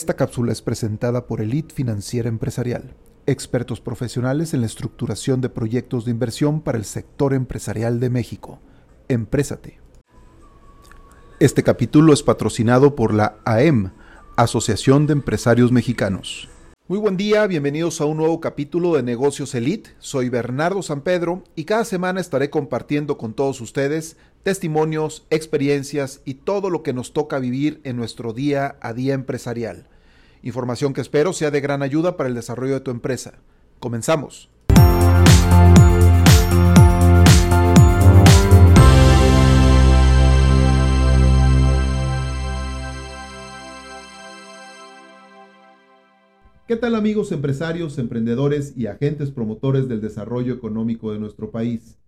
Esta cápsula es presentada por Elite Financiera Empresarial, expertos profesionales en la estructuración de proyectos de inversión para el sector empresarial de México. Emprésate. Este capítulo es patrocinado por la AEM, Asociación de Empresarios Mexicanos. Muy buen día, bienvenidos a un nuevo capítulo de Negocios Elite. Soy Bernardo San Pedro y cada semana estaré compartiendo con todos ustedes testimonios, experiencias y todo lo que nos toca vivir en nuestro día a día empresarial. Información que espero sea de gran ayuda para el desarrollo de tu empresa. Comenzamos. ¿Qué tal amigos empresarios, emprendedores y agentes promotores del desarrollo económico de nuestro país?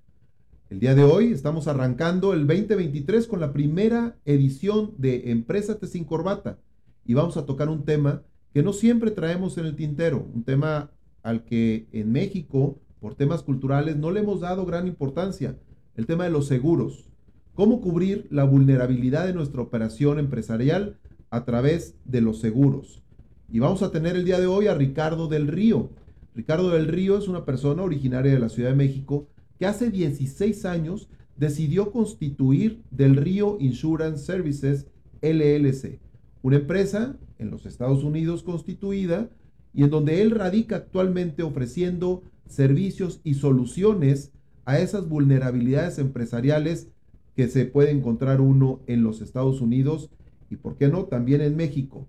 El día de hoy estamos arrancando el 2023 con la primera edición de Emprésate sin Corbata y vamos a tocar un tema que no siempre traemos en el tintero, un tema al que en México, por temas culturales, no le hemos dado gran importancia, el tema de los seguros. ¿Cómo cubrir la vulnerabilidad de nuestra operación empresarial a través de los seguros? Y vamos a tener el día de hoy a Ricardo del Río. Ricardo del Río es una persona originaria de la Ciudad de México que hace 16 años decidió constituir Del Río Insurance Services LLC, una empresa en los Estados Unidos constituida y en donde él radica actualmente ofreciendo servicios y soluciones a esas vulnerabilidades empresariales que se puede encontrar uno en los Estados Unidos y, ¿por qué no?, también en México.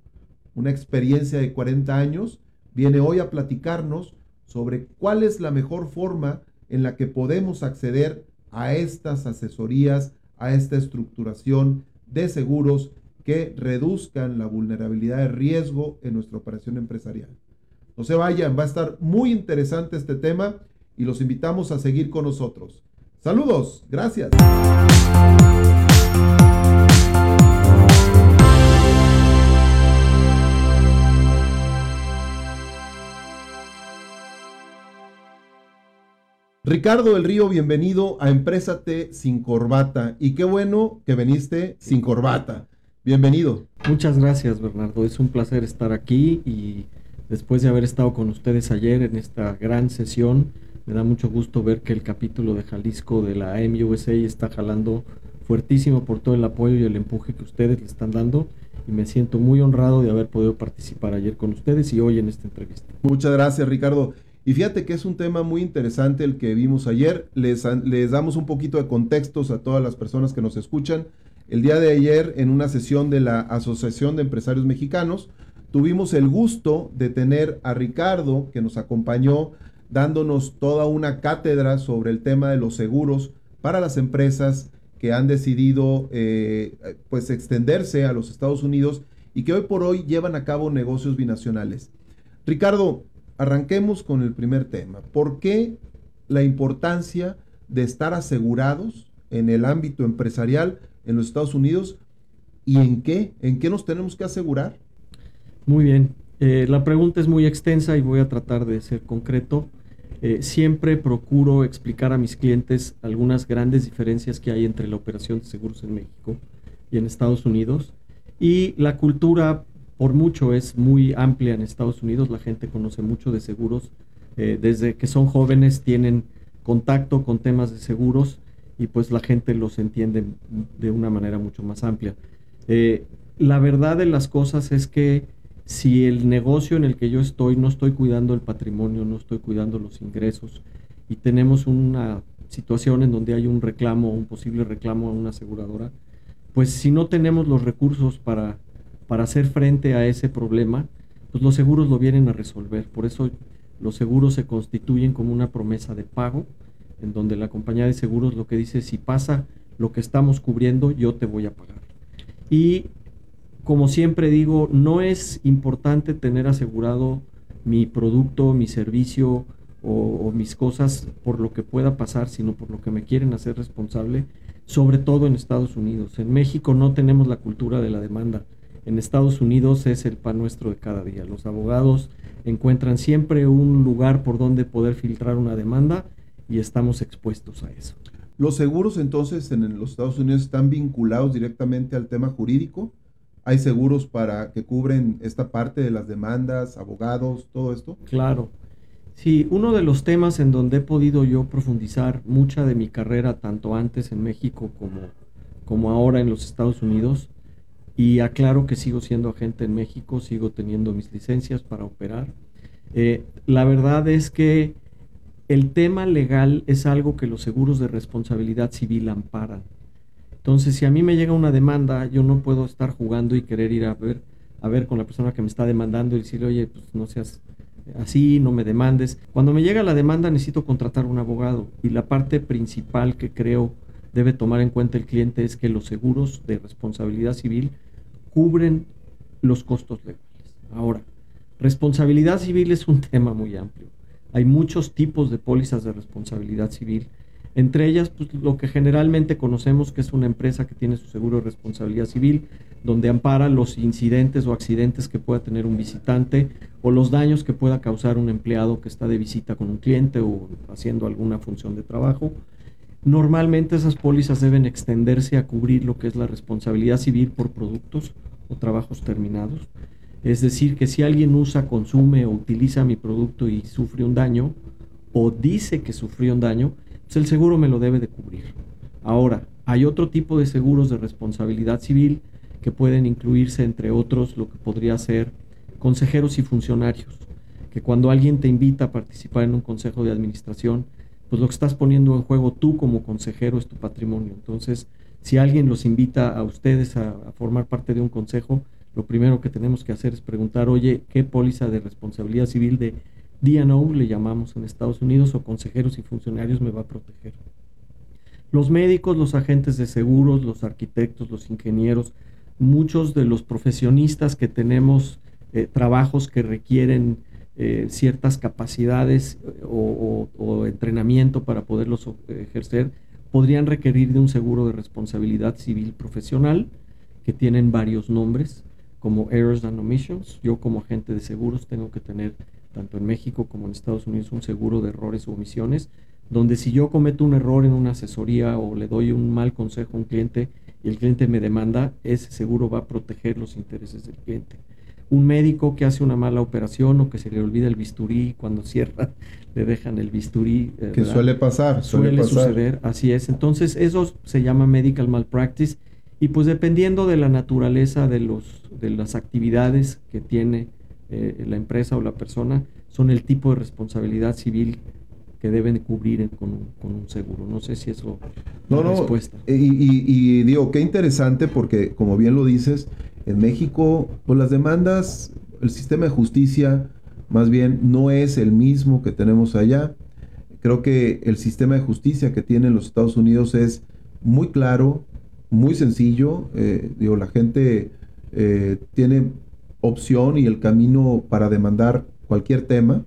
Una experiencia de 40 años, viene hoy a platicarnos sobre cuál es la mejor forma en la que podemos acceder a estas asesorías, a esta estructuración de seguros que reduzcan la vulnerabilidad de riesgo en nuestra operación empresarial. No se vayan, va a estar muy interesante este tema y los invitamos a seguir con nosotros. ¡Saludos! ¡Gracias! Ricardo del Río, bienvenido a Emprésate sin Corbata. Y qué bueno que viniste sin corbata. Bienvenido. Muchas gracias, Bernardo. Es un placer estar aquí y después de haber estado con ustedes ayer en esta gran sesión, me da mucho gusto ver que el capítulo de Jalisco de la AMUSA está jalando fuertísimo por todo el apoyo y el empuje que ustedes le están dando. Y me siento muy honrado de haber podido participar ayer con ustedes y hoy en esta entrevista. Muchas gracias, Ricardo. Y fíjate que es un tema muy interesante el que vimos ayer. Les damos un poquito de contextos a todas las personas que nos escuchan. El día de ayer, en una sesión de la Asociación de Empresarios Mexicanos, tuvimos el gusto de tener a Ricardo, que nos acompañó, dándonos toda una cátedra sobre el tema de los seguros para las empresas que han decidido pues extenderse a los Estados Unidos y que hoy por hoy llevan a cabo negocios binacionales. Ricardo, arranquemos con el primer tema. ¿Por qué la importancia de estar asegurados en el ámbito empresarial en los Estados Unidos? ¿Y en qué nos tenemos que asegurar? Muy bien. La pregunta es muy extensa y voy a tratar de ser concreto. Siempre procuro explicar a mis clientes algunas grandes diferencias que hay entre la operación de seguros en México y en Estados Unidos. Y la cultura por mucho es muy amplia en Estados Unidos, la gente conoce mucho de seguros, desde que son jóvenes tienen contacto con temas de seguros y pues la gente los entiende de una manera mucho más amplia. La verdad de las cosas es que si el negocio en el que yo estoy, no estoy cuidando el patrimonio, no estoy cuidando los ingresos y tenemos una situación en donde hay un reclamo, un posible reclamo a una aseguradora, pues si no tenemos los recursos para hacer frente a ese problema, pues los seguros lo vienen a resolver. Por eso los seguros se constituyen como una promesa de pago, en donde la compañía de seguros lo que dice es, si pasa lo que estamos cubriendo, yo te voy a pagar. Y como siempre digo, no es importante tener asegurado mi producto, mi servicio o mis cosas por lo que pueda pasar, sino por lo que me quieren hacer responsable, sobre todo en Estados Unidos. En México no tenemos la cultura de la demanda. En Estados Unidos es el pan nuestro de cada día. Los abogados encuentran siempre un lugar por donde poder filtrar una demanda y estamos expuestos a eso. ¿Los seguros entonces en los Estados Unidos están vinculados directamente al tema jurídico? ¿Hay seguros para que cubren esta parte de las demandas, abogados, todo esto? Claro. Sí, uno de los temas en donde he podido yo profundizar mucha de mi carrera, tanto antes en México como ahora en los Estados Unidos, y aclaro que sigo siendo agente en México, sigo teniendo mis licencias para operar. La verdad es que el tema legal es algo que los seguros de responsabilidad civil amparan. Entonces, si a mí me llega una demanda, yo no puedo estar jugando y querer ir a ver con la persona que me está demandando y decirle, oye, pues no seas así, no me demandes. Cuando me llega la demanda, necesito contratar un abogado. Y la parte principal que creo debe tomar en cuenta el cliente es que los seguros de responsabilidad civil cubren los costos legales. Ahora, responsabilidad civil es un tema muy amplio. Hay muchos tipos de pólizas de responsabilidad civil. Entre ellas, pues, lo que generalmente conocemos que es una empresa que tiene su seguro de responsabilidad civil, donde ampara los incidentes o accidentes que pueda tener un visitante o los daños que pueda causar un empleado que está de visita con un cliente o haciendo alguna función de trabajo. Normalmente esas pólizas deben extenderse a cubrir lo que es la responsabilidad civil por productos o trabajos terminados. Es decir, que si alguien usa, consume o utiliza mi producto y sufre un daño o dice que sufrió un daño, pues el seguro me lo debe de cubrir. Ahora, hay otro tipo de seguros de responsabilidad civil que pueden incluirse, entre otros, lo que podría ser consejeros y funcionarios, que cuando alguien te invita a participar en un consejo de administración, pues lo que estás poniendo en juego tú como consejero es tu patrimonio. Entonces, si alguien los invita a ustedes a formar parte de un consejo, lo primero que tenemos que hacer es preguntar, oye, ¿qué póliza de responsabilidad civil de D&O, le llamamos en Estados Unidos, o consejeros y funcionarios me va a proteger? Los médicos, los agentes de seguros, los arquitectos, los ingenieros, muchos de los profesionistas que tenemos trabajos que requieren ciertas capacidades o entrenamiento para poderlos ejercer, podrían requerir de un seguro de responsabilidad civil profesional, que tienen varios nombres, como Errors and Omissions. Yo como agente de seguros tengo que tener, tanto en México como en Estados Unidos, un seguro de errores o omisiones, donde si yo cometo un error en una asesoría o le doy un mal consejo a un cliente y el cliente me demanda, ese seguro va a proteger los intereses del cliente. Un médico que hace una mala operación o que se le olvida el bisturí, cuando cierra le dejan el bisturí, ¿verdad? Que suele pasar. Suele pasar. Suceder, así es. Entonces eso se llama medical malpractice. Y pues dependiendo de la naturaleza de las actividades que tiene la empresa o la persona, son el tipo de responsabilidad civil que deben cubrir con un seguro. No sé si eso es la respuesta. Y digo, qué interesante, porque como bien lo dices, en México, pues las demandas, el sistema de justicia más bien no es el mismo que tenemos allá. Creo que el sistema de justicia que tienen los Estados Unidos es muy claro, muy sencillo. Digo, la gente tiene opción y el camino para demandar cualquier tema,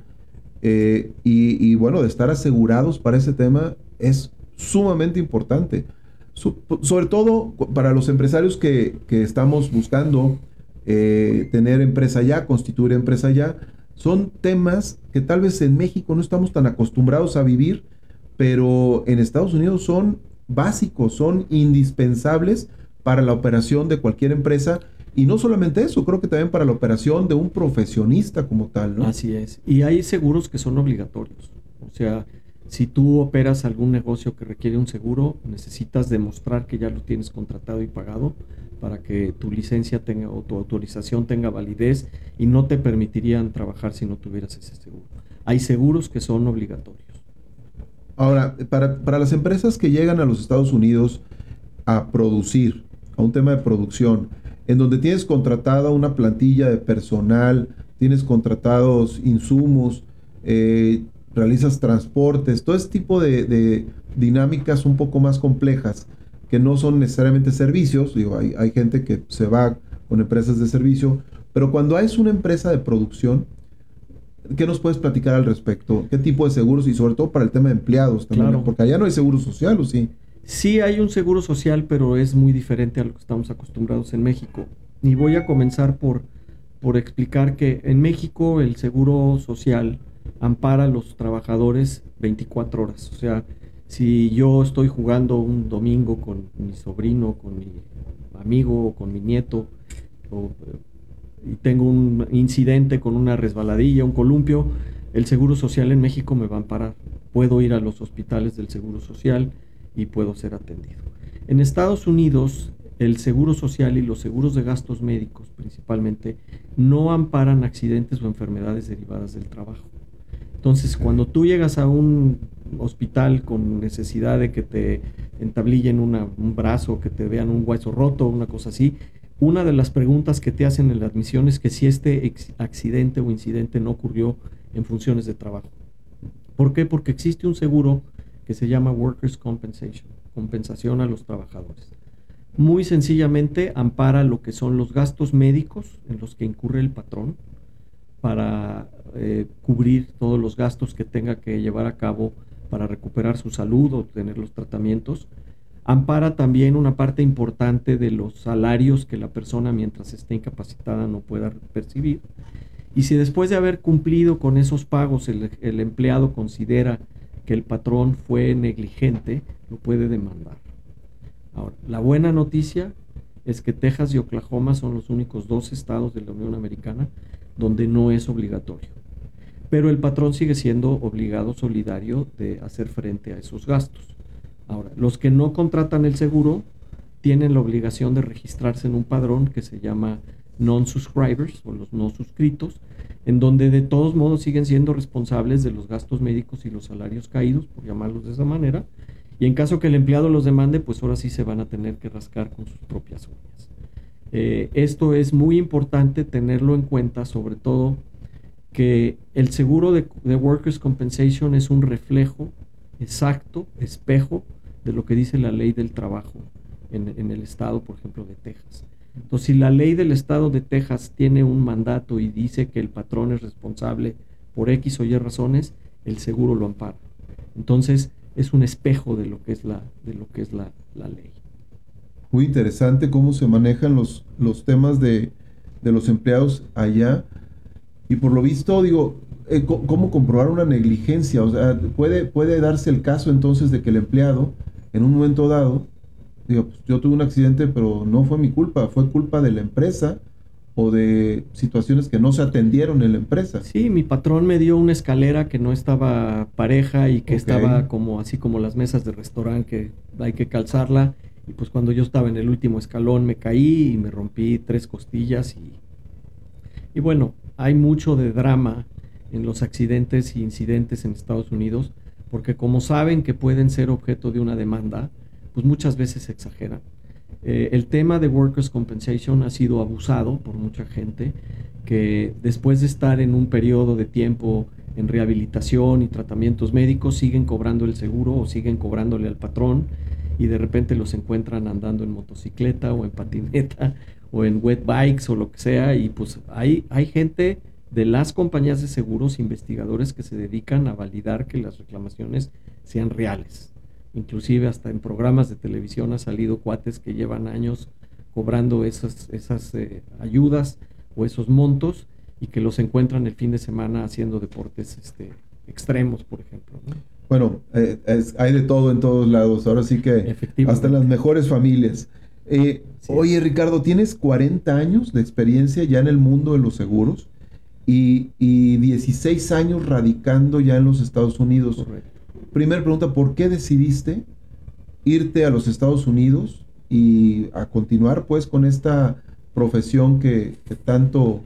y bueno, de estar asegurados para ese tema es sumamente importante, sobre todo para los empresarios que estamos buscando tener empresa ya, constituir empresa ya. Son temas que tal vez en México no estamos tan acostumbrados a vivir, pero en Estados Unidos son básicos, son indispensables para la operación de cualquier empresa, y no solamente eso, creo que también para la operación de un profesionista como tal, ¿no? Así es, y hay seguros que son obligatorios. O sea, si tú operas algún negocio que requiere un seguro, necesitas demostrar que ya lo tienes contratado y pagado para que tu licencia tenga o tu autorización tenga validez, y no te permitirían trabajar si no tuvieras ese seguro. Hay seguros que son obligatorios. Ahora, para las empresas que llegan a los Estados Unidos a producir, a un tema de producción, en donde tienes contratada una plantilla de personal, tienes contratados insumos, realizas transportes, todo este tipo de dinámicas un poco más complejas, que no son necesariamente servicios. Digo, hay gente que se va con empresas de servicio, pero cuando es una empresa de producción, ¿qué nos puedes platicar al respecto? ¿Qué tipo de seguros? Y sobre todo para el tema de empleados también, claro, porque allá no hay seguro social, ¿o sí? Sí hay un seguro social, pero es muy diferente a lo que estamos acostumbrados en México. Y voy a comenzar por explicar que en México el seguro social ampara a los trabajadores 24 horas. O sea, si yo estoy jugando un domingo con mi sobrino, con mi amigo o con mi nieto, y tengo un incidente con una resbaladilla, un columpio, el Seguro Social en México me va a amparar. Puedo ir a los hospitales del Seguro Social y puedo ser atendido. En Estados Unidos, el Seguro Social y los seguros de gastos médicos principalmente no amparan accidentes o enfermedades derivadas del trabajo. Entonces, cuando tú llegas a un hospital con necesidad de que te entablillen un brazo, que te vean un hueso roto, una cosa así, una de las preguntas que te hacen en la admisión es que si este accidente o incidente no ocurrió en funciones de trabajo. ¿Por qué? Porque existe un seguro que se llama Workers' Compensation, compensación a los trabajadores. Muy sencillamente ampara lo que son los gastos médicos en los que incurre el patrón para cubrir todos los gastos que tenga que llevar a cabo para recuperar su salud o tener los tratamientos. Ampara también una parte importante de los salarios que la persona mientras esté incapacitada no pueda percibir. Y si después de haber cumplido con esos pagos el empleado considera que el patrón fue negligente, lo puede demandar. Ahora, la buena noticia es que Texas y Oklahoma son los únicos dos estados de la Unión Americana donde no es obligatorio. Pero el patrón sigue siendo obligado solidario de hacer frente a esos gastos. Ahora, los que no contratan el seguro tienen la obligación de registrarse en un padrón que se llama non-subscribers o los no suscritos, en donde de todos modos siguen siendo responsables de los gastos médicos y los salarios caídos, por llamarlos de esa manera, y en caso que el empleado los demande, pues ahora sí se van a tener que rascar con sus propias uñas. Esto es muy importante tenerlo en cuenta, sobre todo que el seguro de Workers' Compensation es un reflejo exacto, espejo de lo que dice la ley del trabajo en el estado, por ejemplo, de Texas. Entonces, si la ley del estado de Texas tiene un mandato y dice que el patrón es responsable por X o Y razones, el seguro lo ampara. Entonces, es un espejo de lo que es la ley. Muy interesante cómo se manejan los temas de los empleados allá. Y por lo visto, digo, ¿cómo comprobar una negligencia? O sea, ¿puede darse el caso entonces de que el empleado, en un momento dado, diga, pues yo tuve un accidente, pero no fue mi culpa, fue culpa de la empresa o de situaciones que no se atendieron en la empresa? Sí, mi patrón me dio una escalera que no estaba pareja y que estaba así como las mesas de restaurante que hay que calzarla, y pues cuando yo estaba en el último escalón me caí y me rompí 3 costillas y bueno, hay mucho de drama en los accidentes e incidentes en Estados Unidos, porque como saben que pueden ser objeto de una demanda, pues muchas veces se exageran. El tema de Workers' Compensation ha sido abusado por mucha gente que después de estar en un periodo de tiempo en rehabilitación y tratamientos médicos siguen cobrando el seguro o siguen cobrándole al patrón, y de repente los encuentran andando en motocicleta o en patineta o en wet bikes o lo que sea, y pues hay gente de las compañías de seguros, investigadores que se dedican a validar que las reclamaciones sean reales. Inclusive hasta en programas de televisión ha salido cuates que llevan años cobrando esas ayudas o esos montos, y que los encuentran el fin de semana haciendo deportes extremos, por ejemplo, ¿no? Bueno, hay de todo en todos lados, ahora sí que hasta las mejores familias. Oye, Ricardo, tienes 40 años de experiencia ya en el mundo de los seguros y 16 años radicando ya en los Estados Unidos. Correcto. Primera pregunta, ¿por qué decidiste irte a los Estados Unidos y a continuar pues con esta profesión que tanto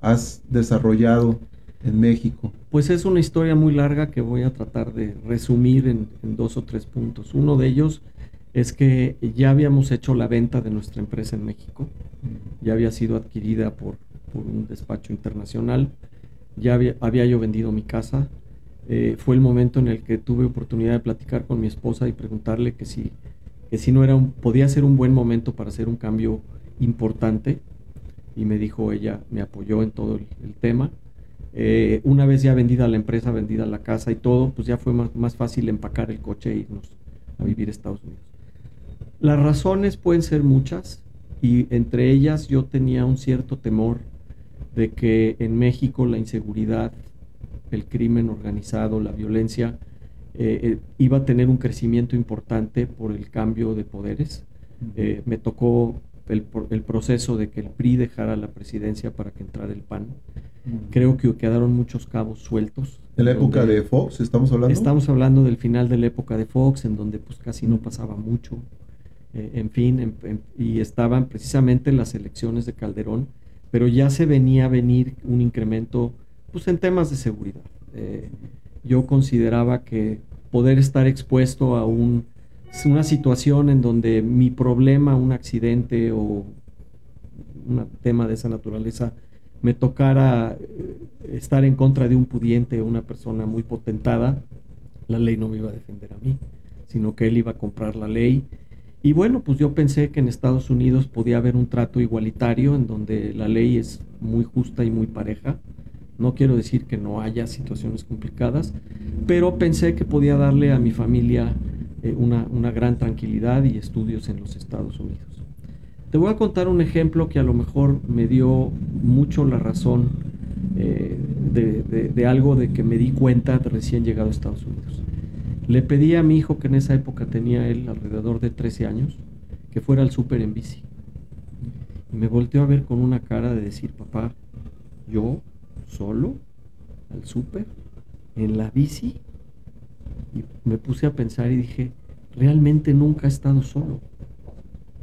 has desarrollado en México? Pues es una historia muy larga que voy a tratar de resumir en 2 o 3 puntos. Uno de ellos es que ya habíamos hecho la venta de nuestra empresa en México, ya había sido adquirida por un despacho internacional, ya había yo vendido mi casa. Fue el momento en el que tuve oportunidad de platicar con mi esposa y preguntarle que si no era podía ser un buen momento para hacer un cambio importante, y me dijo ella, me apoyó en todo el tema. Una vez ya vendida la empresa, vendida la casa y todo, pues ya fue más fácil empacar el coche e irnos a vivir a Estados Unidos. Las razones pueden ser muchas, y entre ellas yo tenía un cierto temor de que en México la inseguridad, el crimen organizado, la violencia, iba a tener un crecimiento importante por el cambio de poderes. Me tocó el proceso de que el PRI dejara la presidencia para que entrara el PAN. Creo que quedaron muchos cabos sueltos. ¿En la época de Fox estamos hablando? Estamos hablando del final de la época de Fox, en donde pues casi no pasaba mucho. Y estaban precisamente las elecciones de Calderón, pero ya se venía a venir un incremento pues en temas de seguridad. Yo consideraba que poder estar expuesto a una situación en donde mi problema, un accidente o un tema de esa naturaleza, me tocara estar en contra de un pudiente o una persona muy potentada, la ley no me iba a defender a mí, sino que él iba a comprar la ley. Y bueno, pues yo pensé que en Estados Unidos podía haber un trato igualitario en donde la ley es muy justa y muy pareja. No quiero decir que no haya situaciones complicadas, pero pensé que podía darle a mi familia una gran tranquilidad y estudios en los Estados Unidos. Te voy a contar un ejemplo que a lo mejor me dio mucho la razón de algo de que me di cuenta de recién llegado a Estados Unidos. Le pedí a mi hijo, que en esa época tenía él alrededor de 13 años, que fuera al súper en bici. Y me volteó a ver con una cara de decir, papá, ¿yo solo al súper en la bici? Y me puse a pensar y dije, realmente nunca ha estado solo.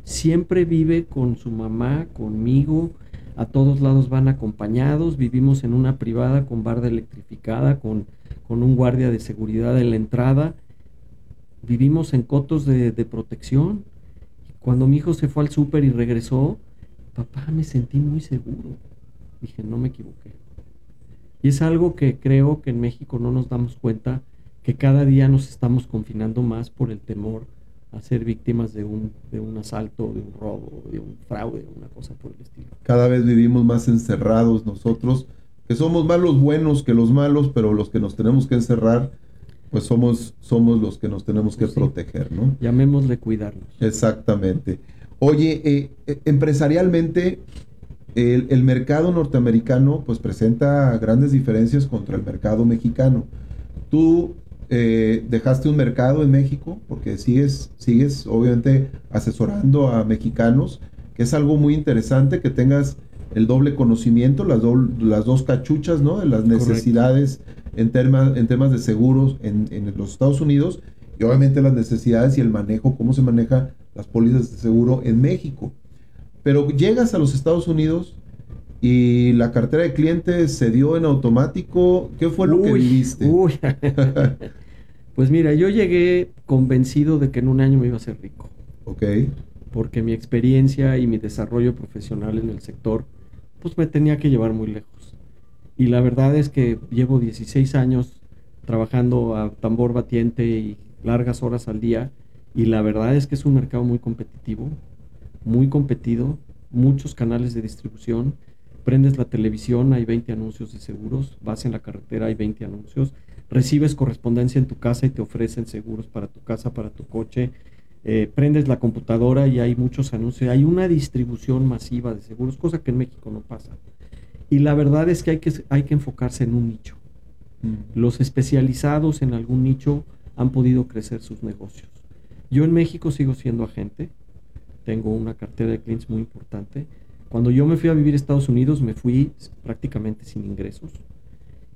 Siempre vive con su mamá, conmigo, a todos lados van acompañados, vivimos en una privada con barda electrificada, con un guardia de seguridad en la entrada, vivimos en cotos de protección. Cuando mi hijo se fue al súper y regresó, papá, me sentí muy seguro. Dije, no me equivoqué. Y es algo que creo que en México no nos damos cuenta, que cada día nos estamos confinando más por el temor a ser víctimas de un asalto, de un robo, de un fraude, una cosa por el estilo. Cada vez vivimos más encerrados nosotros, que somos más los buenos que los malos, pero los que nos tenemos que encerrar, pues somos los que nos tenemos que proteger, ¿no? Llamémosle cuidarnos. Exactamente. Oye, empresarialmente, el mercado norteamericano, pues presenta grandes diferencias contra el mercado mexicano. Tú dejaste un mercado en México, porque sigues obviamente asesorando a mexicanos, que es algo muy interesante que tengas el doble conocimiento, las dos cachuchas, ¿no? De las necesidades en temas de seguros en los Estados Unidos, y obviamente las necesidades y el manejo, cómo se maneja las pólizas de seguro en México. Pero llegas a los Estados Unidos y la cartera de clientes se dio en automático. ¿Qué fue lo que viviste? Pues mira, yo llegué convencido de que en un año me iba a hacer rico. Ok. Porque mi experiencia y mi desarrollo profesional en el sector pues me tenía que llevar muy lejos. Y la verdad es que llevo 16 años trabajando a tambor batiente y largas horas al día, y la verdad es que es un mercado muy competitivo, muy competido, muchos canales de distribución. Prendes la televisión, hay 20 anuncios de seguros, vas en la carretera, hay 20 anuncios, recibes correspondencia en tu casa y te ofrecen seguros para tu casa, para tu coche. Prendes la computadora y hay muchos anuncios, hay una distribución masiva de seguros, cosa que en México no pasa. Y la verdad es que hay que enfocarse en un nicho. Los especializados en algún nicho han podido crecer sus negocios. Yo en México sigo siendo agente, tengo una cartera de clientes muy importante. Cuando yo me fui a vivir a Estados Unidos, me fui prácticamente sin ingresos,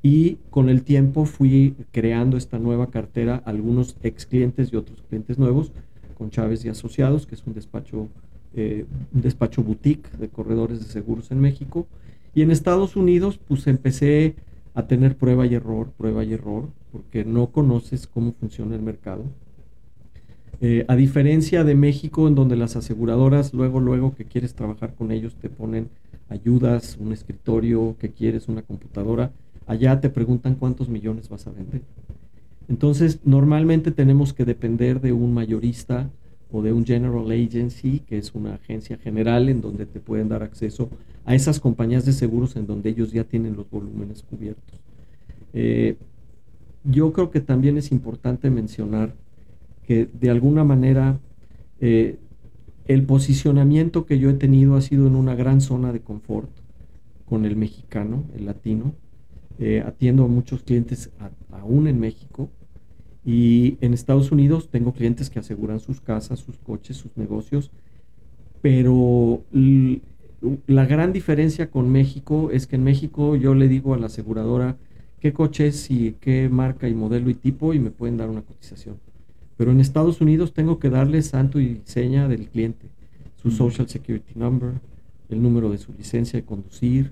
y con el tiempo fui creando esta nueva cartera, algunos ex clientes y otros clientes nuevos, con Chávez y Asociados, que es un despacho boutique de corredores de seguros en México. Y en Estados Unidos pues empecé a tener prueba y error, porque no conoces cómo funciona el mercado. A diferencia de México, en donde las aseguradoras luego que quieres trabajar con ellos te ponen ayudas, un escritorio, que quieres una computadora, allá te preguntan cuántos millones vas a vender. Entonces, normalmente tenemos que depender de un mayorista o de un general agency, que es una agencia general en donde te pueden dar acceso a esas compañías de seguros en donde ellos ya tienen los volúmenes cubiertos. Yo creo que también es importante mencionar que de alguna manera el posicionamiento que yo he tenido ha sido en una gran zona de confort con el mexicano, el latino. Atiendo a muchos clientes aún en México, y en Estados Unidos tengo clientes que aseguran sus casas, sus coches, sus negocios, pero la gran diferencia con México es que en México yo le digo a la aseguradora qué coches y qué marca y modelo y tipo y me pueden dar una cotización. Pero en Estados Unidos tengo que darle santo y seña del cliente, su Social Security Number, el número de su licencia de conducir,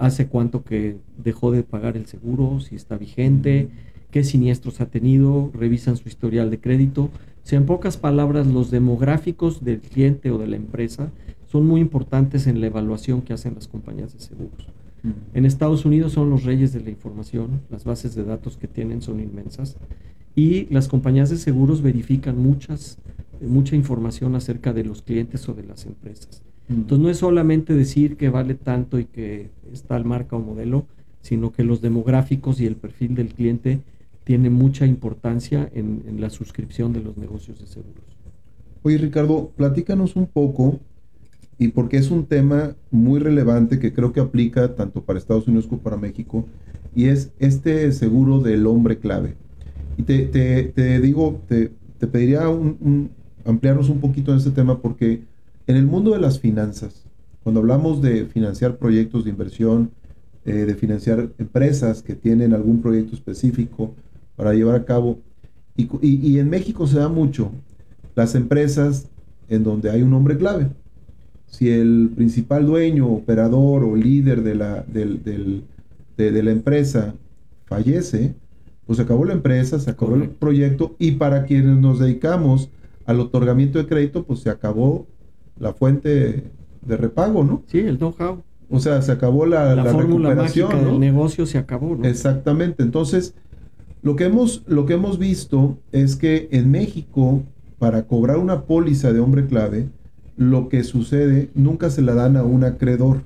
hace cuánto que dejó de pagar el seguro, si está vigente, qué siniestros ha tenido, revisan su historial de crédito. O sea, en pocas palabras, los demográficos del cliente o de la empresa son muy importantes en la evaluación que hacen las compañías de seguros. En Estados Unidos son los reyes de la información, las bases de datos que tienen son inmensas y las compañías de seguros verifican mucha información acerca de los clientes o de las empresas. Entonces no es solamente decir que vale tanto y que es tal marca o modelo, sino que los demográficos y el perfil del cliente tienen mucha importancia en la suscripción de los negocios de seguros. Oye, Ricardo, platícanos un poco, y porque es un tema muy relevante que creo que aplica tanto para Estados Unidos como para México, y es este seguro del hombre clave. Y te pediría ampliarnos un poquito en este tema, porque en el mundo de las finanzas, cuando hablamos de financiar proyectos de inversión, de financiar empresas que tienen algún proyecto específico para llevar a cabo, y en México se da mucho las empresas en donde hay un hombre clave. Si el principal dueño, operador o líder de la empresa fallece, pues se acabó la empresa, se acabó el proyecto, y para quienes nos dedicamos al otorgamiento de crédito, pues se acabó la fuente de repago, ¿no? Sí, el know-how. O sea, se acabó la fórmula recuperación, mágica, ¿no?, del negocio se acabó, ¿no? Exactamente. Entonces, lo que hemos visto es que en México, para cobrar una póliza de hombre clave, lo que sucede, nunca se la dan a un acreedor,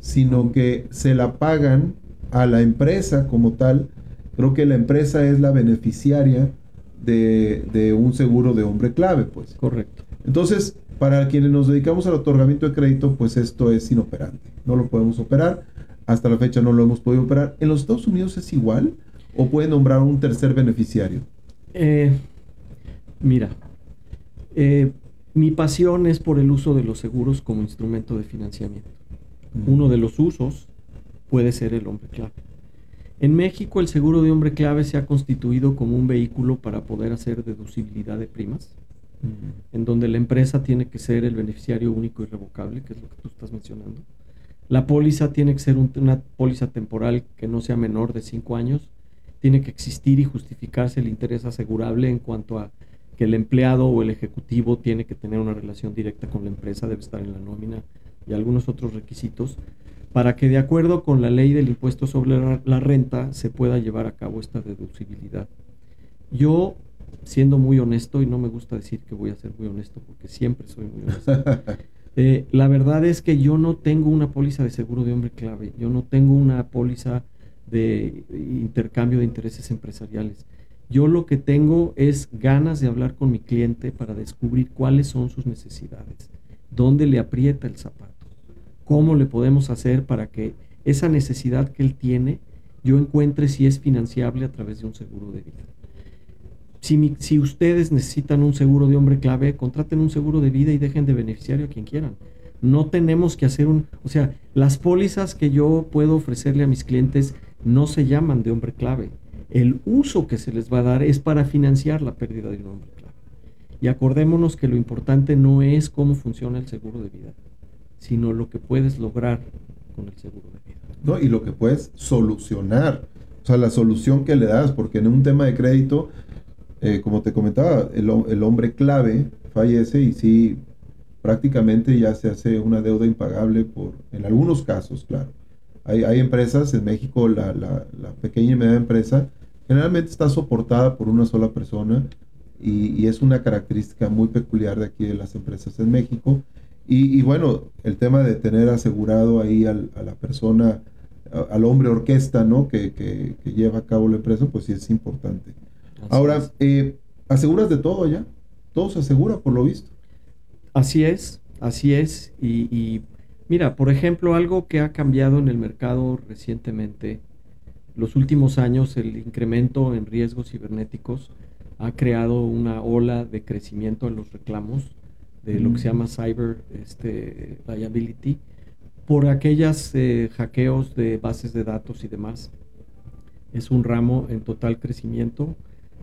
sino que se la pagan a la empresa como tal. Creo que la empresa es la beneficiaria de un seguro de hombre clave, pues. Correcto. Entonces, para quienes nos dedicamos al otorgamiento de crédito, pues esto es inoperante. No lo podemos operar. Hasta la fecha no lo hemos podido operar. ¿En los Estados Unidos es igual o pueden nombrar un tercer beneficiario? Mi pasión es por el uso de los seguros como instrumento de financiamiento. Uno de los usos puede ser el hombre clave. En México, el seguro de hombre clave se ha constituido como un vehículo para poder hacer deducibilidad de primas, en donde la empresa tiene que ser el beneficiario único y revocable, que es lo que tú estás mencionando. La póliza tiene que ser una póliza temporal que no sea menor de 5 años. Tiene que existir y justificarse el interés asegurable en cuanto a que el empleado o el ejecutivo tiene que tener una relación directa con la empresa, debe estar en la nómina y algunos otros requisitos para que de acuerdo con la ley del impuesto sobre la renta se pueda llevar a cabo esta deducibilidad. Yo, siendo muy honesto, y no me gusta decir que voy a ser muy honesto porque siempre soy muy honesto, la verdad es que yo no tengo una póliza de seguro de hombre clave, yo no tengo una póliza de intercambio de intereses empresariales. Yo lo que tengo es ganas de hablar con mi cliente para descubrir cuáles son sus necesidades, dónde le aprieta el zapato, cómo le podemos hacer para que esa necesidad que él tiene, yo encuentre si es financiable a través de un seguro de vida. Si ustedes necesitan un seguro de hombre clave, contraten un seguro de vida y dejen de beneficiario a quien quieran. No tenemos que hacer las pólizas que yo puedo ofrecerle a mis clientes no se llaman de hombre clave. El uso que se les va a dar es para financiar la pérdida de un hombre clave. Y acordémonos que lo importante no es cómo funciona el seguro de vida, sino lo que puedes lograr con el seguro de vida, ¿no? Y lo que puedes solucionar, o sea, la solución que le das, porque en un tema de crédito, como te comentaba, el hombre clave fallece y sí, prácticamente ya se hace una deuda impagable en algunos casos, claro. Hay empresas, en México la pequeña y media empresa generalmente está soportada por una sola persona y es una característica muy peculiar de aquí de las empresas en México. Y bueno, el tema de tener asegurado ahí a la persona, al hombre orquesta, ¿no?, que lleva a cabo la empresa, pues sí es importante. Ahora, ¿aseguras de todo allá? Todo se asegura por lo visto. Así es. Y mira, por ejemplo, algo que ha cambiado en el mercado recientemente, los últimos años el incremento en riesgos cibernéticos ha creado una ola de crecimiento en los reclamos de lo que se llama cyber liability, por aquellas hackeos de bases de datos y demás. Es un ramo en total crecimiento.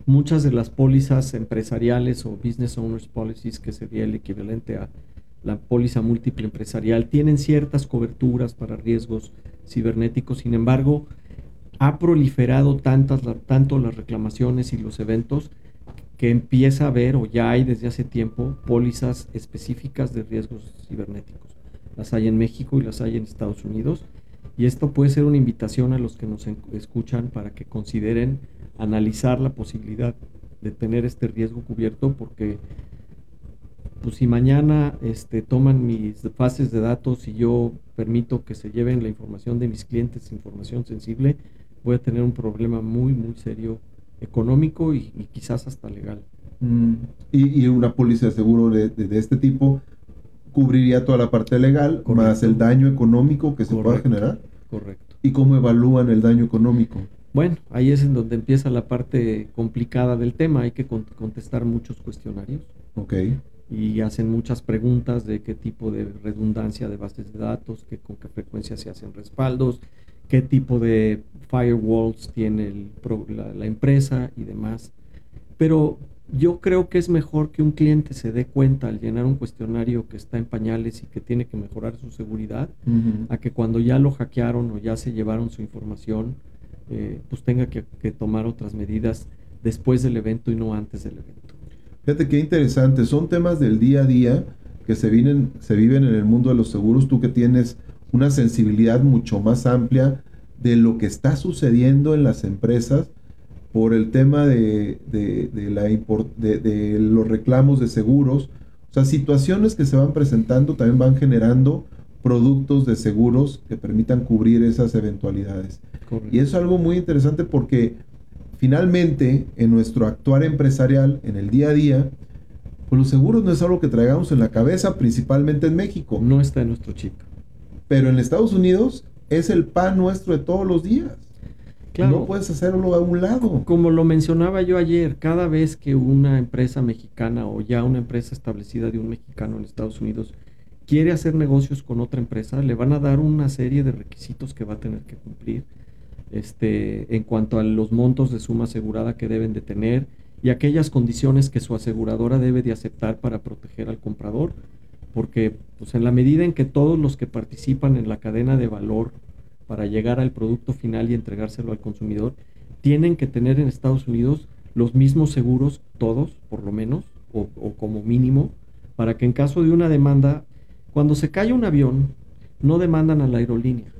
Muchas de las pólizas empresariales o business owners policies, que sería el equivalente a la póliza múltiple empresarial, tienen ciertas coberturas para riesgos cibernéticos. Sin embargo, ha proliferado tanto las reclamaciones y los eventos que empieza a haber, o ya hay desde hace tiempo, pólizas específicas de riesgos cibernéticos. Las hay en México y las hay en Estados Unidos, y esto puede ser una invitación a los que nos escuchan para que consideren analizar la posibilidad de tener este riesgo cubierto, porque pues si mañana toman mis bases de datos y yo permito que se lleven la información de mis clientes, información sensible, voy a tener un problema muy, muy serio, económico y quizás hasta legal. Y una póliza de seguro de este tipo cubriría toda la parte legal, correcto, más el daño económico que se pueda generar. Correcto. ¿Y cómo evalúan el daño económico? Bueno, ahí es en donde empieza la parte complicada del tema. Hay que contestar muchos cuestionarios. Okay. Y hacen muchas preguntas de qué tipo de redundancia de bases de datos, con qué frecuencia se hacen respaldos, qué tipo de firewalls tiene la empresa y demás. Pero yo creo que es mejor que un cliente se dé cuenta al llenar un cuestionario que está en pañales y que tiene que mejorar su seguridad, a que cuando ya lo hackearon o ya se llevaron su información, pues tenga que tomar otras medidas después del evento y no antes del evento. Fíjate qué interesante, son temas del día a día que se viven en el mundo de los seguros. Tú que tienes una sensibilidad mucho más amplia de lo que está sucediendo en las empresas por el tema de los reclamos de seguros, o sea, situaciones que se van presentando también van generando productos de seguros que permitan cubrir esas eventualidades. Correcto. Y eso es algo muy interesante porque finalmente, en nuestro actuar empresarial, en el día a día, pues los seguros no es algo que traigamos en la cabeza, principalmente en México. No está en nuestro chip. Pero en Estados Unidos es el pan nuestro de todos los días. Claro. No puedes hacerlo a un lado. Como lo mencionaba yo ayer, cada vez que una empresa mexicana o ya una empresa establecida de un mexicano en Estados Unidos quiere hacer negocios con otra empresa, le van a dar una serie de requisitos que va a tener que cumplir. En cuanto a los montos de suma asegurada que deben de tener y aquellas condiciones que su aseguradora debe de aceptar para proteger al comprador, porque pues, en la medida en que todos los que participan en la cadena de valor para llegar al producto final y entregárselo al consumidor, tienen que tener en Estados Unidos los mismos seguros todos, por lo menos, o como mínimo, para que en caso de una demanda, cuando se cae un avión, no demandan a la aerolínea.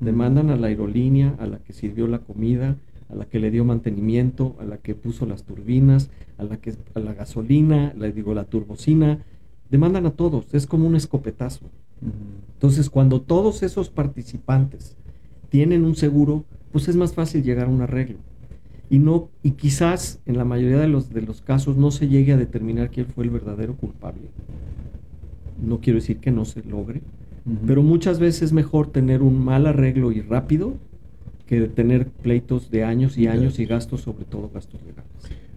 Demandan a la aerolínea, a la que sirvió la comida, a la que le dio mantenimiento, a la que puso las turbinas, a la gasolina, la turbocina. Demandan a todos, es como un escopetazo. Entonces, cuando todos esos participantes tienen un seguro, pues es más fácil llegar a un arreglo. Y quizás en la mayoría de los casos no se llegue a determinar quién fue el verdadero culpable. No quiero decir que no se logre, pero muchas veces es mejor tener un mal arreglo y rápido que tener pleitos de años y años y gastos, sobre todo gastos legales.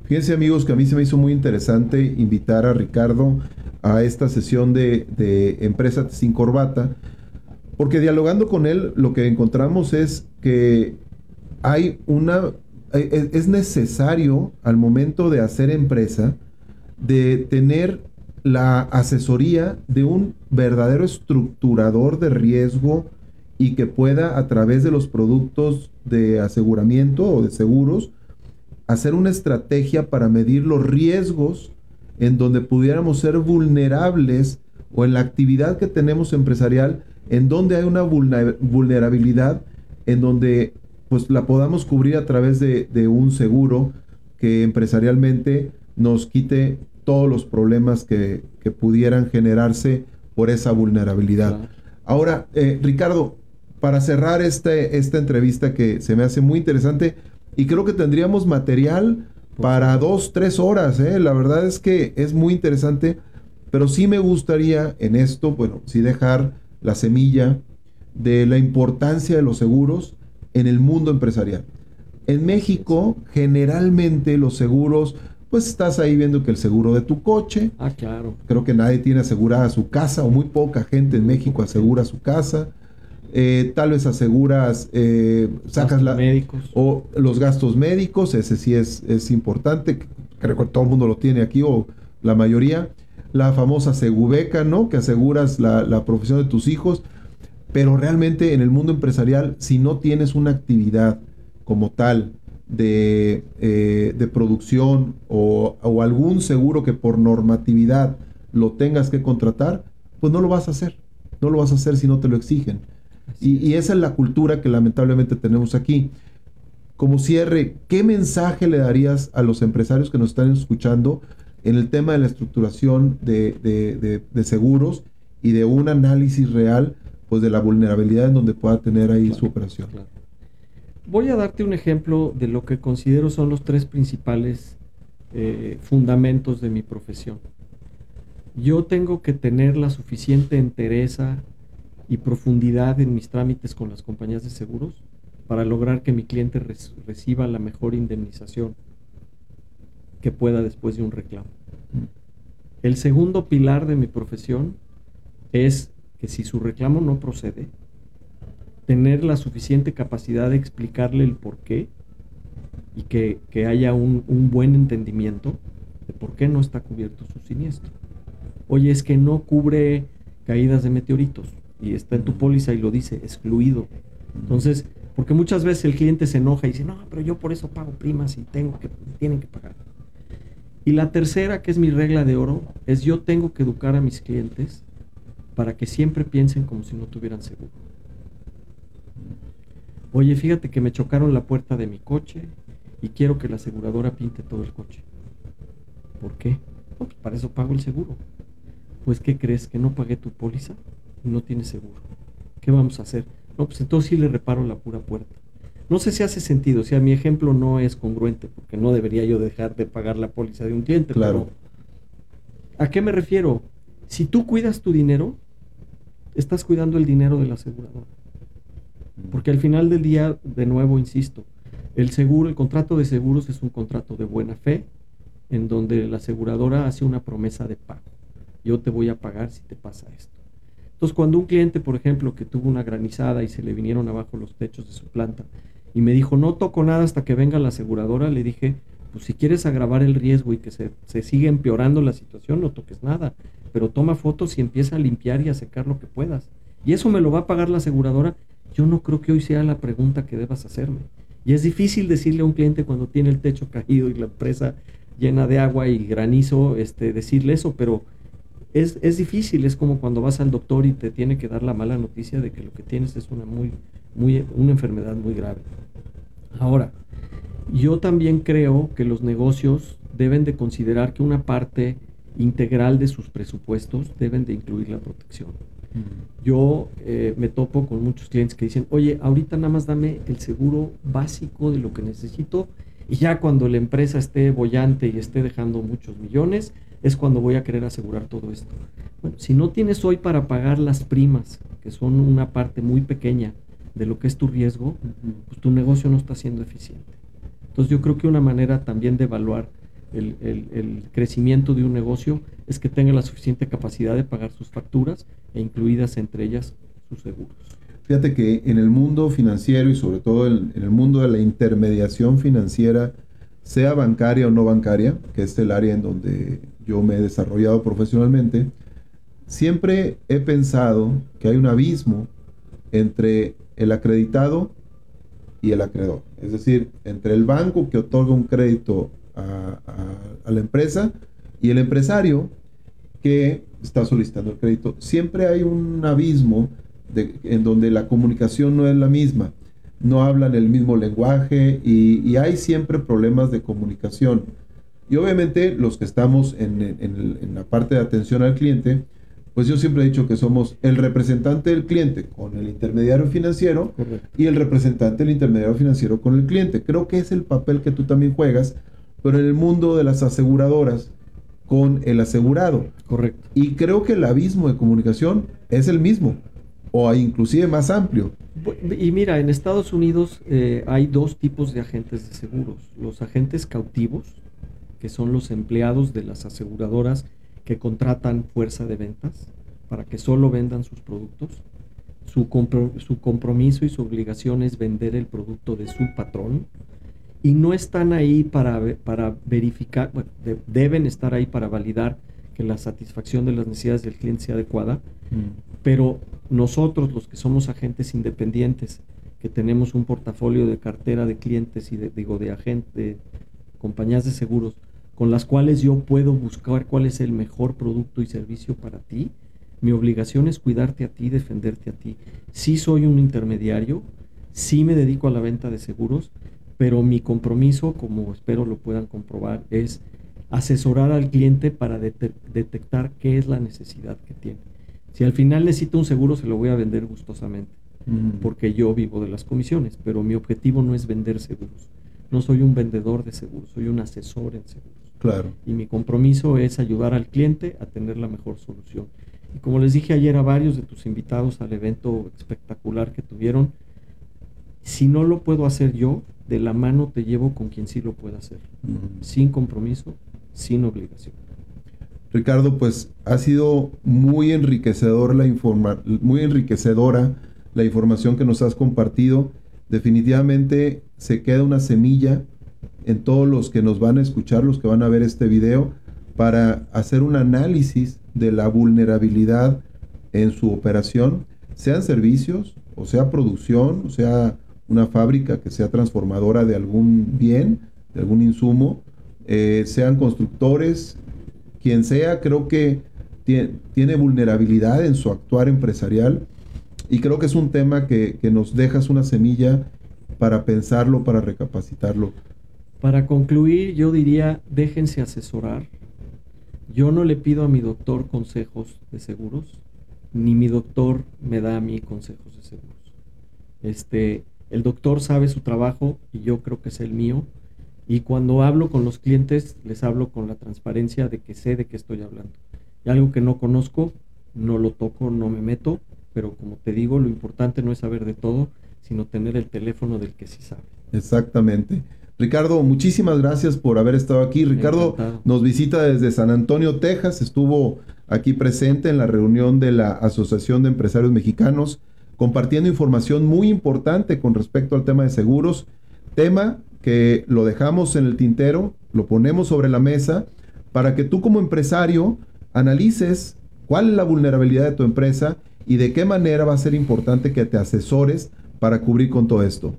Fíjense amigos que a mí se me hizo muy interesante invitar a Ricardo a esta sesión de Empresas sin Corbata, porque dialogando con él lo que encontramos es que es necesario al momento de hacer empresa de tener la asesoría de un verdadero estructurador de riesgo y que pueda a través de los productos de aseguramiento o de seguros hacer una estrategia para medir los riesgos en donde pudiéramos ser vulnerables o en la actividad que tenemos empresarial en donde hay una vulnerabilidad en donde pues la podamos cubrir a través de un seguro que empresarialmente nos quite todos los problemas que pudieran generarse por esa vulnerabilidad. Claro. Ahora, Ricardo, para cerrar esta entrevista que se me hace muy interesante y creo que tendríamos material para 2-3 horas, la verdad es que es muy interesante, pero sí me gustaría en esto, bueno, sí dejar la semilla de la importancia de los seguros en el mundo empresarial. En México, generalmente los seguros pues estás ahí viendo que el seguro de tu coche. Ah, claro. Creo que nadie tiene asegurada su casa, o muy poca gente en México asegura su casa. Tal vez aseguras, sacas la, o los gastos médicos, ese sí es importante. Creo que todo el mundo lo tiene aquí, o la mayoría. La famosa Segubeca, ¿no? Que aseguras la profesión de tus hijos. Pero realmente en el mundo empresarial, si no tienes una actividad como tal de producción o algún seguro que por normatividad lo tengas que contratar, pues no lo vas a hacer. No lo vas a hacer si no te lo exigen. Y esa es la cultura que lamentablemente tenemos aquí. Como cierre, ¿qué mensaje le darías a los empresarios que nos están escuchando en el tema de la estructuración de seguros y de un análisis real, pues, de la vulnerabilidad en donde pueda tener ahí, claro, su operación? Claro. Voy a darte un ejemplo de lo que considero son los tres principales fundamentos de mi profesión. Yo tengo que tener la suficiente entereza y profundidad en mis trámites con las compañías de seguros para lograr que mi cliente reciba la mejor indemnización que pueda después de un reclamo. El segundo pilar de mi profesión es que si su reclamo no procede, tener la suficiente capacidad de explicarle el por qué y que haya un buen entendimiento de por qué no está cubierto su siniestro. Oye, es que no cubre caídas de meteoritos y está en tu póliza y lo dice, excluido. Entonces, porque muchas veces el cliente se enoja y dice, no, pero yo por eso pago primas y tienen que pagar. Y la tercera, que es mi regla de oro, es yo tengo que educar a mis clientes para que siempre piensen como si no tuvieran seguro. Oye, fíjate que me chocaron la puerta de mi coche y quiero que la aseguradora pinte todo el coche. ¿Por qué? No, pues para eso pago el seguro. Pues, ¿qué crees? ¿Que no pagué tu póliza? No tienes seguro. ¿Qué vamos a hacer? No, pues entonces sí le reparo la pura puerta. No sé si hace sentido, o sea, mi ejemplo no es congruente, porque no debería yo dejar de pagar la póliza de un cliente. Claro. Pero, ¿a qué me refiero? Si tú cuidas tu dinero, estás cuidando el dinero de la aseguradora. Porque al final del día, de nuevo insisto, el seguro, el contrato de seguros es un contrato de buena fe, en donde la aseguradora hace una promesa de pago. Yo te voy a pagar si te pasa esto. Entonces, cuando un cliente, por ejemplo, que tuvo una granizada y se le vinieron abajo los techos de su planta, y me dijo, no toco nada hasta que venga la aseguradora, le dije, pues si quieres agravar el riesgo y que se siga empeorando la situación, no toques nada, pero toma fotos y empieza a limpiar y a secar lo que puedas. Y eso me lo va a pagar la aseguradora. Yo no creo que hoy sea la pregunta que debas hacerme. Y es difícil decirle a un cliente cuando tiene el techo caído y la empresa llena de agua y granizo, decirle eso, pero es difícil. Es como cuando vas al doctor y te tiene que dar la mala noticia de que lo que tienes es una enfermedad muy grave. Ahora, yo también creo que los negocios deben de considerar que una parte integral de sus presupuestos deben de incluir la protección. Uh-huh. Yo me topo con muchos clientes que dicen, oye, ahorita nada más dame el seguro básico de lo que necesito y ya cuando la empresa esté bollante y esté dejando muchos millones, es cuando voy a querer asegurar todo esto. Bueno, si no tienes hoy para pagar las primas, que son una parte muy pequeña de lo que es tu riesgo, uh-huh, pues tu negocio no está siendo eficiente. Entonces yo creo que una manera también de evaluar el crecimiento de un negocio es que tenga la suficiente capacidad de pagar sus facturas e incluidas entre ellas sus seguros. Fíjate que en el mundo financiero y sobre todo en el mundo de la intermediación financiera, sea bancaria o no bancaria, que es el área en donde yo me he desarrollado profesionalmente, siempre he pensado que hay un abismo entre el acreditado y el acreedor. Es decir, entre el banco que otorga un crédito a la empresa y el empresario que está solicitando el crédito. Siempre hay un abismo en donde la comunicación no es la misma, no hablan el mismo lenguaje y hay siempre problemas de comunicación. Y obviamente los que estamos en la parte de atención al cliente, pues yo siempre he dicho que somos el representante del cliente con el intermediario financiero. Correcto. Y el representante del intermediario financiero con el cliente. Creo que es el papel que tú también juegas, pero en el mundo de las aseguradoras con el asegurado. Correcto. Y creo que el abismo de comunicación es el mismo, o inclusive más amplio. Y mira, en Estados Unidos hay dos tipos de agentes de seguros. Los agentes cautivos, que son los empleados de las aseguradoras que contratan fuerza de ventas para que solo vendan sus productos. Su compromiso y su obligación es vender el producto de su patrón, y no están ahí para verificar, bueno, deben estar ahí para validar que la satisfacción de las necesidades del cliente sea adecuada, pero nosotros, los que somos agentes independientes, que tenemos un portafolio de cartera de clientes y de compañías de seguros, con las cuales yo puedo buscar cuál es el mejor producto y servicio para ti, mi obligación es cuidarte a ti, defenderte a ti. Sí soy un intermediario, sí me dedico a la venta de seguros, pero mi compromiso, como espero lo puedan comprobar, es asesorar al cliente para detectar qué es la necesidad que tiene. Si al final necesito un seguro, se lo voy a vender gustosamente, porque yo vivo de las comisiones, pero mi objetivo no es vender seguros. No soy un vendedor de seguros, soy un asesor en seguros. Claro. Y mi compromiso es ayudar al cliente a tener la mejor solución. Y como les dije ayer a varios de tus invitados al evento espectacular que tuvieron, si no lo puedo hacer yo, de la mano te llevo con quien sí lo pueda hacer, sin compromiso, sin obligación. Ricardo, pues ha sido muy enriquecedora la información que nos has compartido. Definitivamente se queda una semilla en todos los que nos van a escuchar, los que van a ver este video, para hacer un análisis de la vulnerabilidad en su operación, sean servicios, o sea producción, o sea una fábrica que sea transformadora de algún bien, de algún insumo, sean constructores, quien sea. Creo que tiene vulnerabilidad en su actuar empresarial, y creo que es un tema que nos dejas una semilla para pensarlo, para recapacitarlo. Para concluir, yo diría, déjense asesorar. Yo no le pido a mi doctor consejos de seguros, ni mi doctor me da a mí consejos de seguros. El doctor sabe su trabajo y yo creo que es el mío. Y cuando hablo con los clientes, les hablo con la transparencia de que sé de qué estoy hablando. Y algo que no conozco, no lo toco, no me meto. Pero como te digo, lo importante no es saber de todo, sino tener el teléfono del que sí sabe. Exactamente. Ricardo, muchísimas gracias por haber estado aquí. Ricardo nos visita desde San Antonio, Texas. Estuvo aquí presente en la reunión de la Asociación de Empresarios Mexicanos, compartiendo información muy importante con respecto al tema de seguros. Tema que lo dejamos en el tintero, lo ponemos sobre la mesa para que tú como empresario analices cuál es la vulnerabilidad de tu empresa y de qué manera va a ser importante que te asesores para cubrir con todo esto.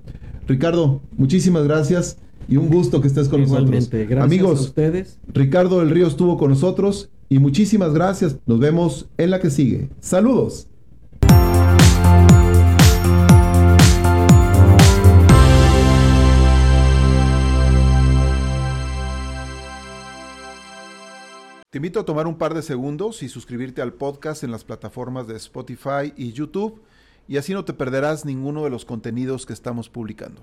Ricardo, muchísimas gracias y un gusto que estés con nosotros. Gracias. Amigos, a ustedes. Ricardo del Río estuvo con nosotros y muchísimas gracias. Nos vemos en la que sigue. Saludos. Te invito a tomar un par de segundos y suscribirte al podcast en las plataformas de Spotify y YouTube, y así no te perderás ninguno de los contenidos que estamos publicando.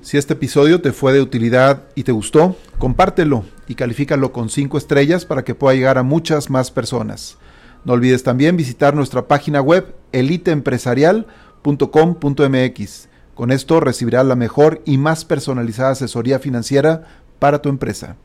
Si este episodio te fue de utilidad y te gustó, compártelo y califícalo con 5 estrellas para que pueda llegar a muchas más personas. No olvides también visitar nuestra página web eliteempresarial.com.mx. Con esto recibirás la mejor y más personalizada asesoría financiera para tu empresa.